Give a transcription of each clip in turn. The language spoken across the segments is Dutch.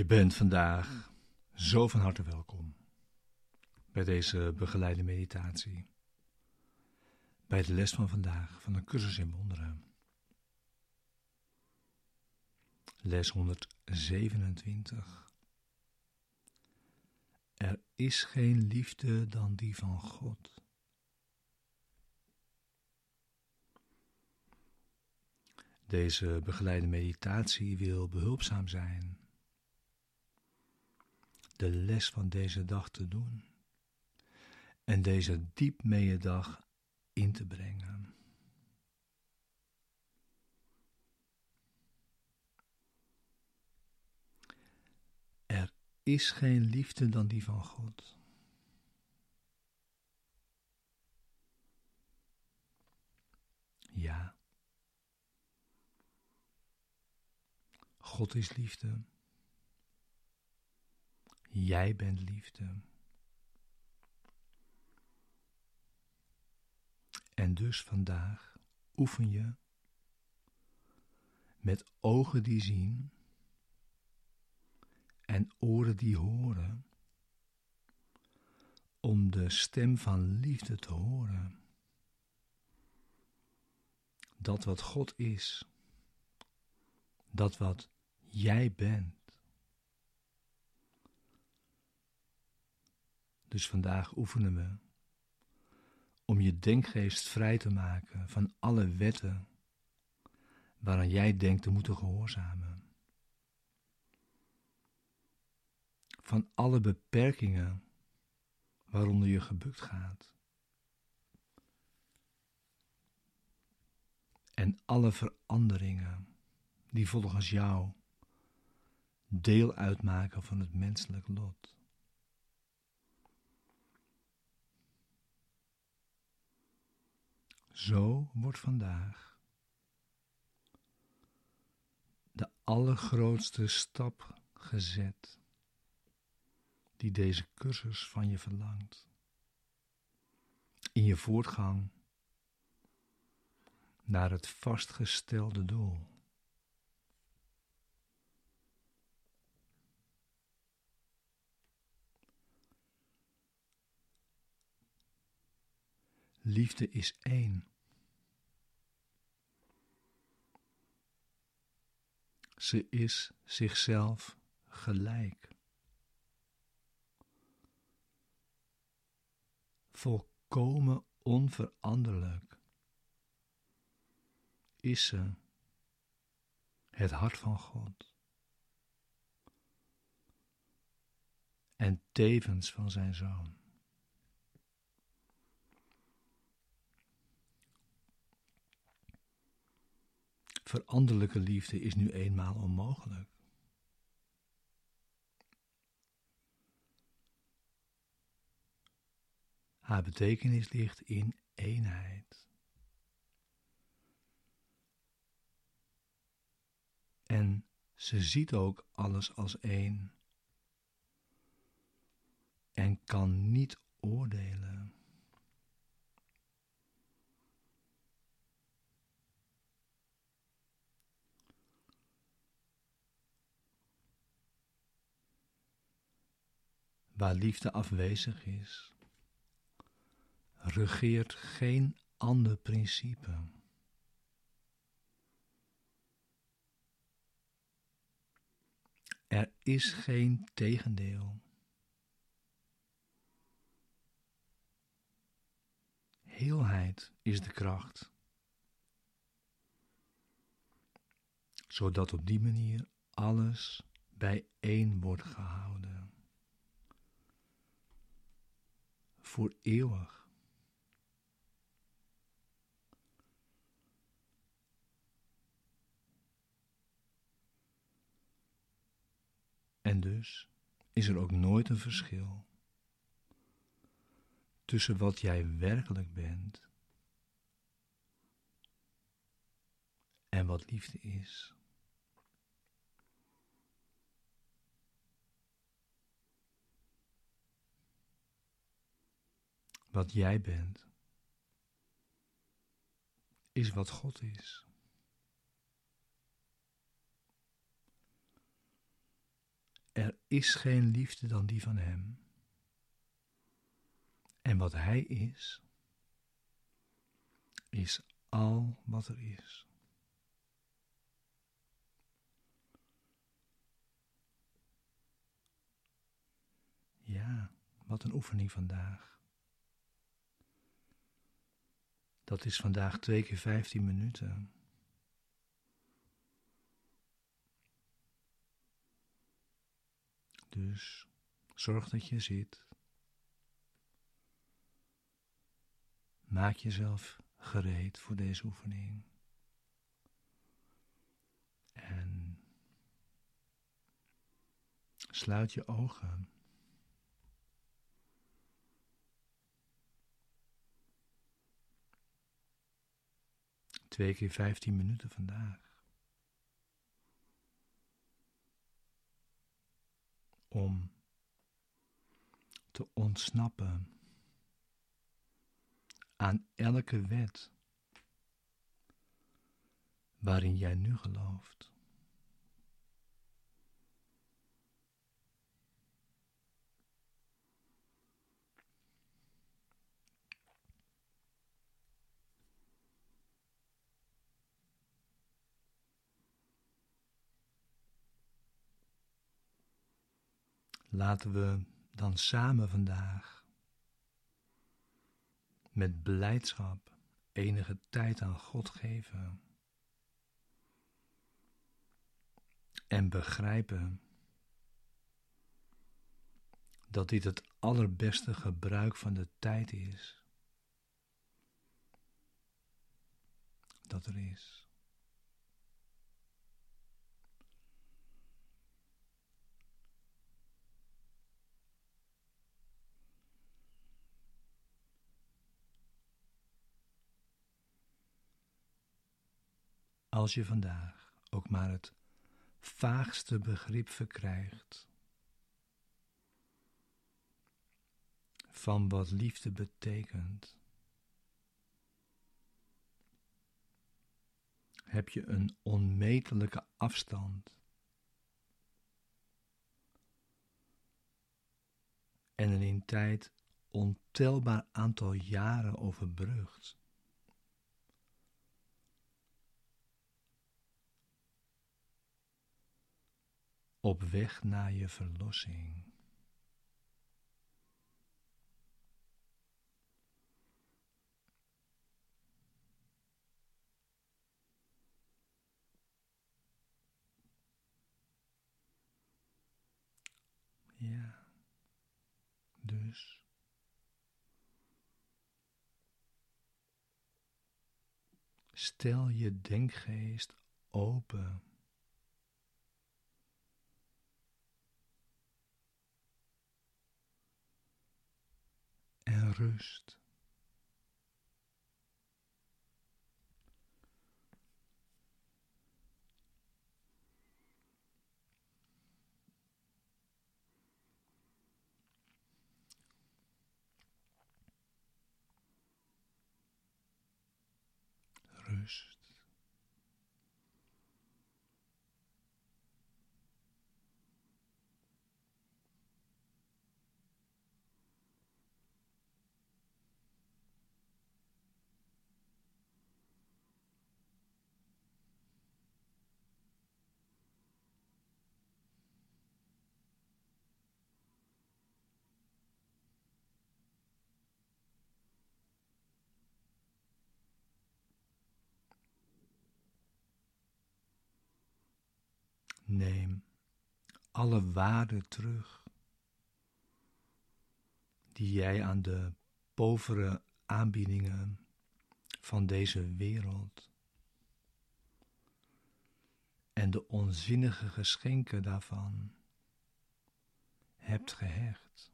Je bent vandaag zo van harte welkom bij deze begeleide meditatie, bij de les van vandaag van een cursus in wonderen. Les 127. Er is geen liefde dan die van God. Deze begeleide meditatie wil behulpzaam zijn de les van deze dag te doen en deze diep meedag in te brengen. Er is geen liefde dan die van God. Ja. God is liefde. Jij bent liefde. En dus vandaag oefen je met ogen die zien en oren die horen, om de stem van liefde te horen. Dat wat God is, dat wat jij bent. Dus vandaag oefenen we om je denkgeest vrij te maken van alle wetten waaraan jij denkt te moeten gehoorzamen. Van alle beperkingen waaronder je gebukt gaat. En alle veranderingen die volgens jou deel uitmaken van het menselijk lot. Zo wordt vandaag de allergrootste stap gezet die deze cursus van je verlangt. In je voortgang naar het vastgestelde doel. Liefde is één. Ze is zichzelf gelijk. Volkomen onveranderlijk is ze het hart van God en tevens van zijn Zoon. Veranderlijke liefde is nu eenmaal onmogelijk. Haar betekenis ligt in eenheid. En ze ziet ook alles als één en kan niet oordelen. Waar liefde afwezig is, regeert geen ander principe. Er is geen tegendeel. Heelheid is de kracht, zodat op die manier alles bijeen wordt gehouden. Voor eeuwig. En dus is er ook nooit een verschil tussen wat jij werkelijk bent en wat liefde is. Wat jij bent, is wat God is. Er is geen liefde dan die van Hem. En wat Hij is, is al wat er is. Ja, wat een oefening vandaag. Dat is vandaag 2 keer 15 minuten. Dus zorg dat je zit. Maak jezelf gereed voor deze oefening. En sluit je ogen. Twee keer 15 minuten vandaag. Om te ontsnappen aan elke wet waarin jij nu gelooft. Laten we dan samen vandaag met blijdschap enige tijd aan God geven en begrijpen dat dit het allerbeste gebruik van de tijd is dat er is. Als je vandaag ook maar het vaagste begrip verkrijgt van wat liefde betekent, heb je een onmetelijke afstand en een in tijd ontelbaar aantal jaren overbrugd. Op weg naar je verlossing. Ja, dus stel je denkgeest open. En rust. Rust. Neem alle waarde terug die jij aan de povere aanbiedingen van deze wereld en de onzinnige geschenken daarvan hebt gehecht.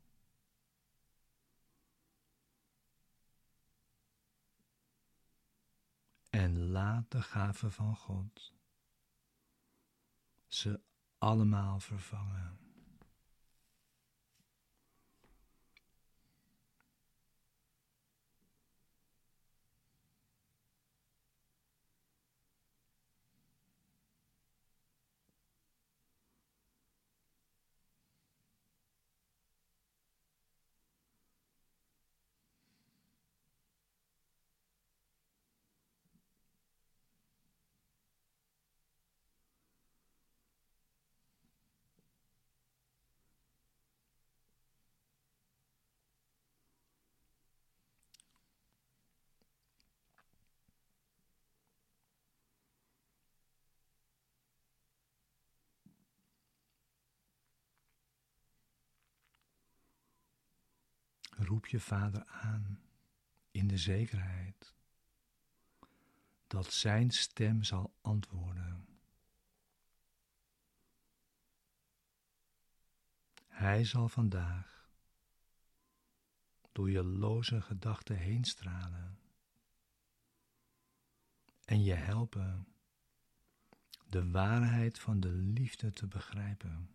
En laat de gave van God ze allemaal vervangen. Roep je Vader aan in de zekerheid dat zijn stem zal antwoorden. Hij zal vandaag door je loze gedachten heen stralen en je helpen de waarheid van de liefde te begrijpen.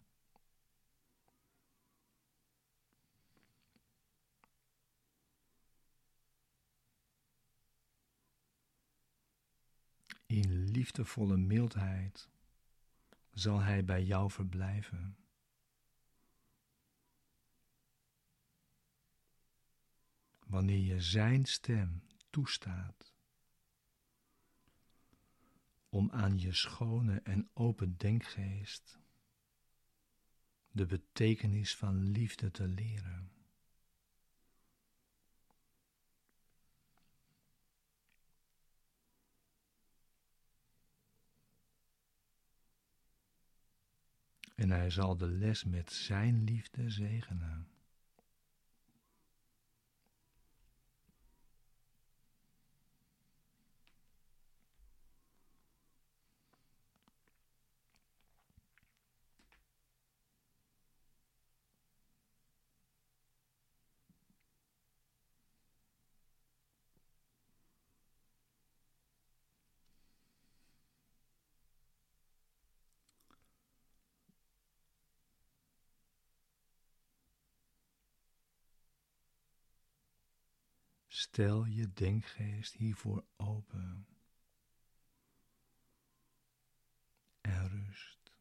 In liefdevolle mildheid zal hij bij jou verblijven. Wanneer je zijn stem toestaat om aan je schone en open denkgeest de betekenis van liefde te leren. En hij zal de les met zijn liefde zegenen. Stel je denkgeest hiervoor open en rust.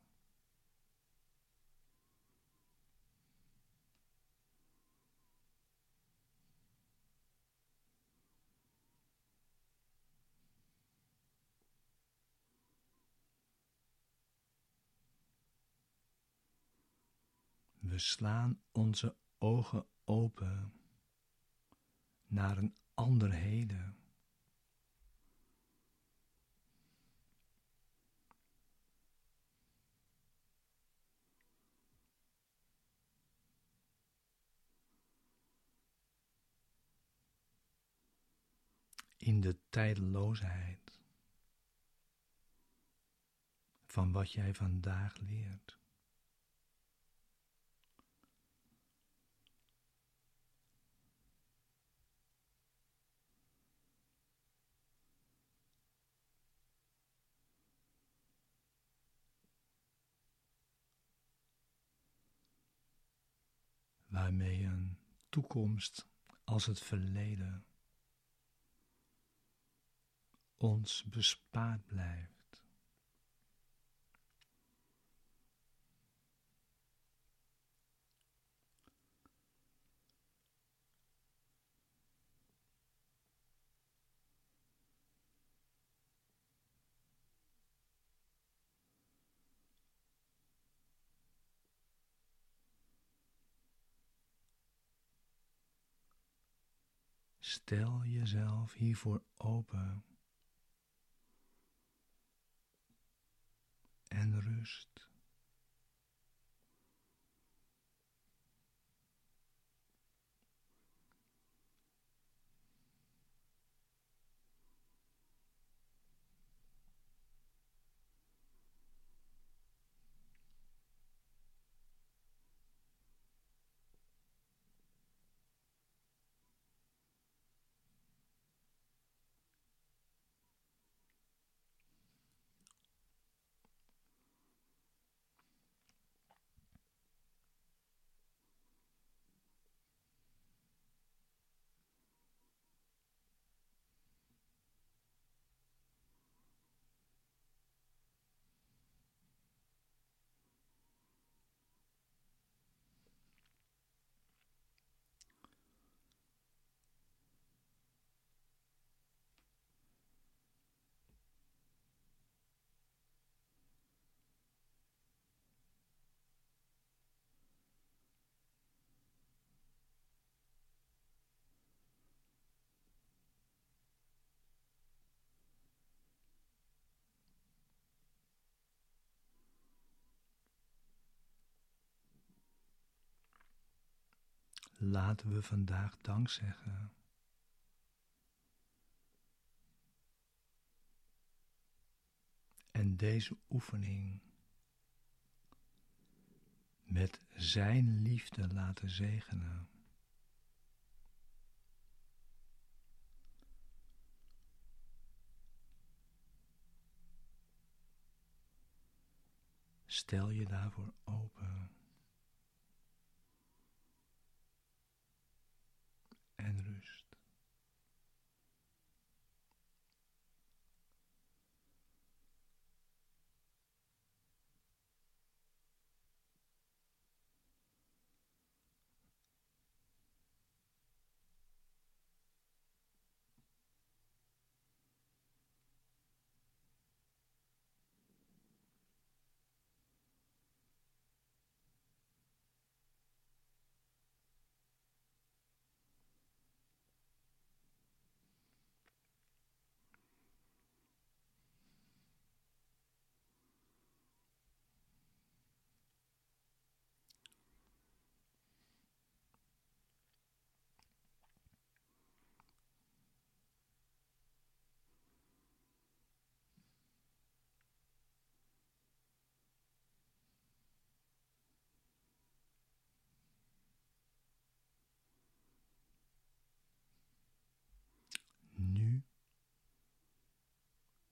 We slaan onze ogen open naar een ander heden. In de tijdloosheid van wat jij vandaag leert. Waarmee een toekomst als het verleden ons bespaard blijft. Stel jezelf hiervoor open en rust. Laten we vandaag dank zeggen. En deze oefening met zijn liefde laten zegenen. Stel je daarvoor open. En rust.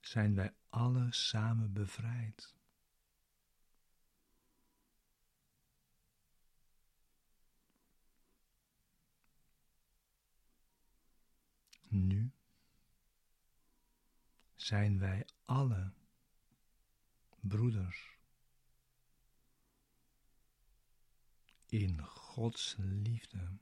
Zijn wij alle samen bevrijd. Nu zijn wij alle broeders in Gods liefde.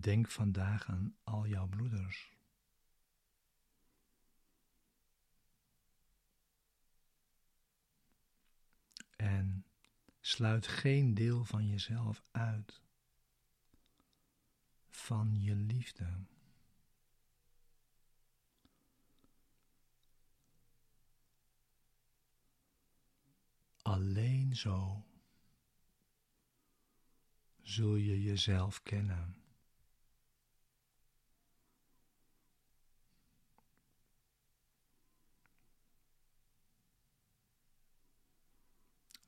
Denk vandaag aan al jouw broeders. En sluit geen deel van jezelf uit. Van je liefde. Alleen zo zul je jezelf kennen.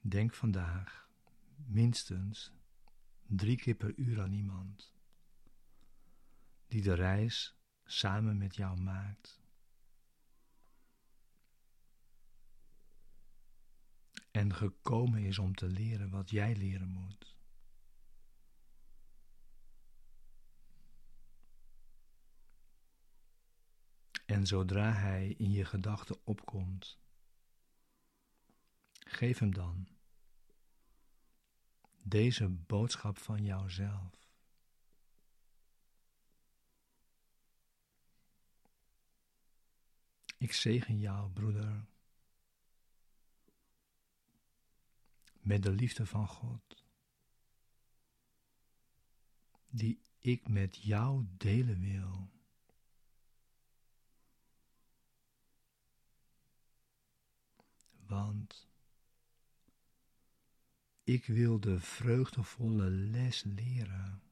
Denk vandaag minstens 3 keer per uur aan iemand die de reis samen met jou maakt. En gekomen is om te leren wat jij leren moet. En zodra hij in je gedachten opkomt, geef hem dan deze boodschap van jouzelf. Ik zegen jou, broeder, met de liefde van God, die ik met jou delen wil. Want ik wil de vreugdevolle les leren,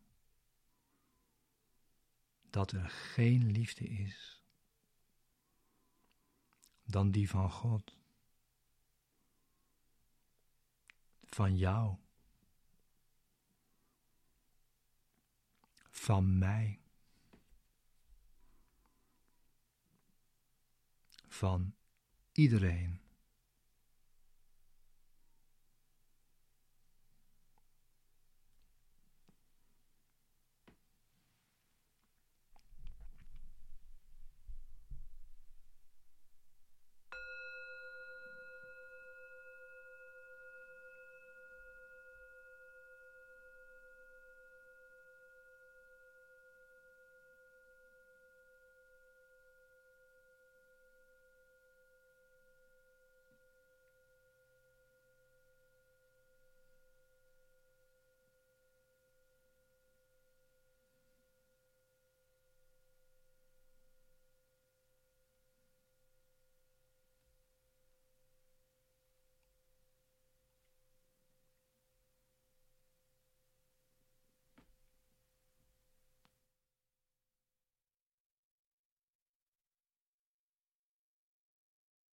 dat er geen liefde is dan die van God, van jou, van mij, van iedereen.